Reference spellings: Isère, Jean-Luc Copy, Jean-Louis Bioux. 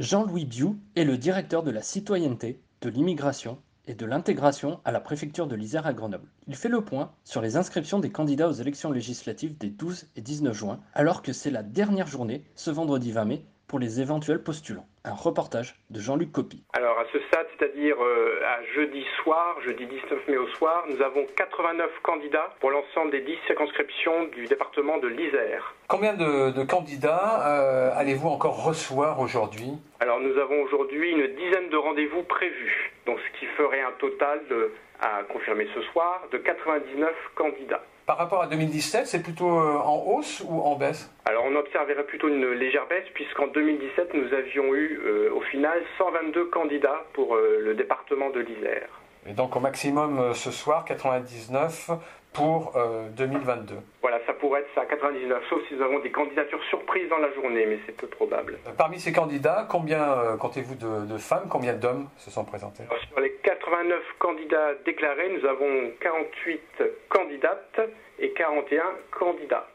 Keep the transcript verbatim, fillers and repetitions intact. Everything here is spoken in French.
Jean-Louis Bioux est le directeur de la citoyenneté, de l'immigration et de l'intégration à la préfecture de l'Isère à Grenoble. Il fait le point sur les inscriptions des candidats aux élections législatives des douze et dix-neuf juin, alors que c'est la dernière journée, ce vendredi vingt mai, pour les éventuels postulants. Un reportage de Jean-Luc Copy. Alors à ce stade, c'est-à-dire euh, à jeudi soir, jeudi dix-neuf mai au soir, nous avons quatre-vingt-neuf candidats pour l'ensemble des dix circonscriptions du département de l'Isère. Combien de, de candidats euh, allez-vous encore recevoir aujourd'hui? Alors nous avons aujourd'hui une dizaine de rendez-vous prévus, donc ce qui ferait un total de, à confirmer ce soir, de quatre-vingt-dix-neuf candidats. Par rapport à deux mille dix-sept, c'est plutôt en hausse ou en baisse? Alors on observerait plutôt une légère baisse, puisqu'en deux mille dix-sept, nous avions eu euh, au final cent vingt-deux candidats pour euh, le département de l'Isère. Et donc au maximum ce soir, quatre-vingt-dix-neuf pour euh, deux mille vingt-deux. Voilà, ça pourrait être ça, quatre-vingt-dix-neuf, sauf si nous avons des candidatures surprises dans la journée, mais c'est peu probable. Parmi ces candidats, combien euh, comptez-vous de, de femmes, combien d'hommes se sont présentés? Alors, sur les quatre-vingt-neuf candidats déclarés, nous avons quarante-huit candidates et quarante et un candidats.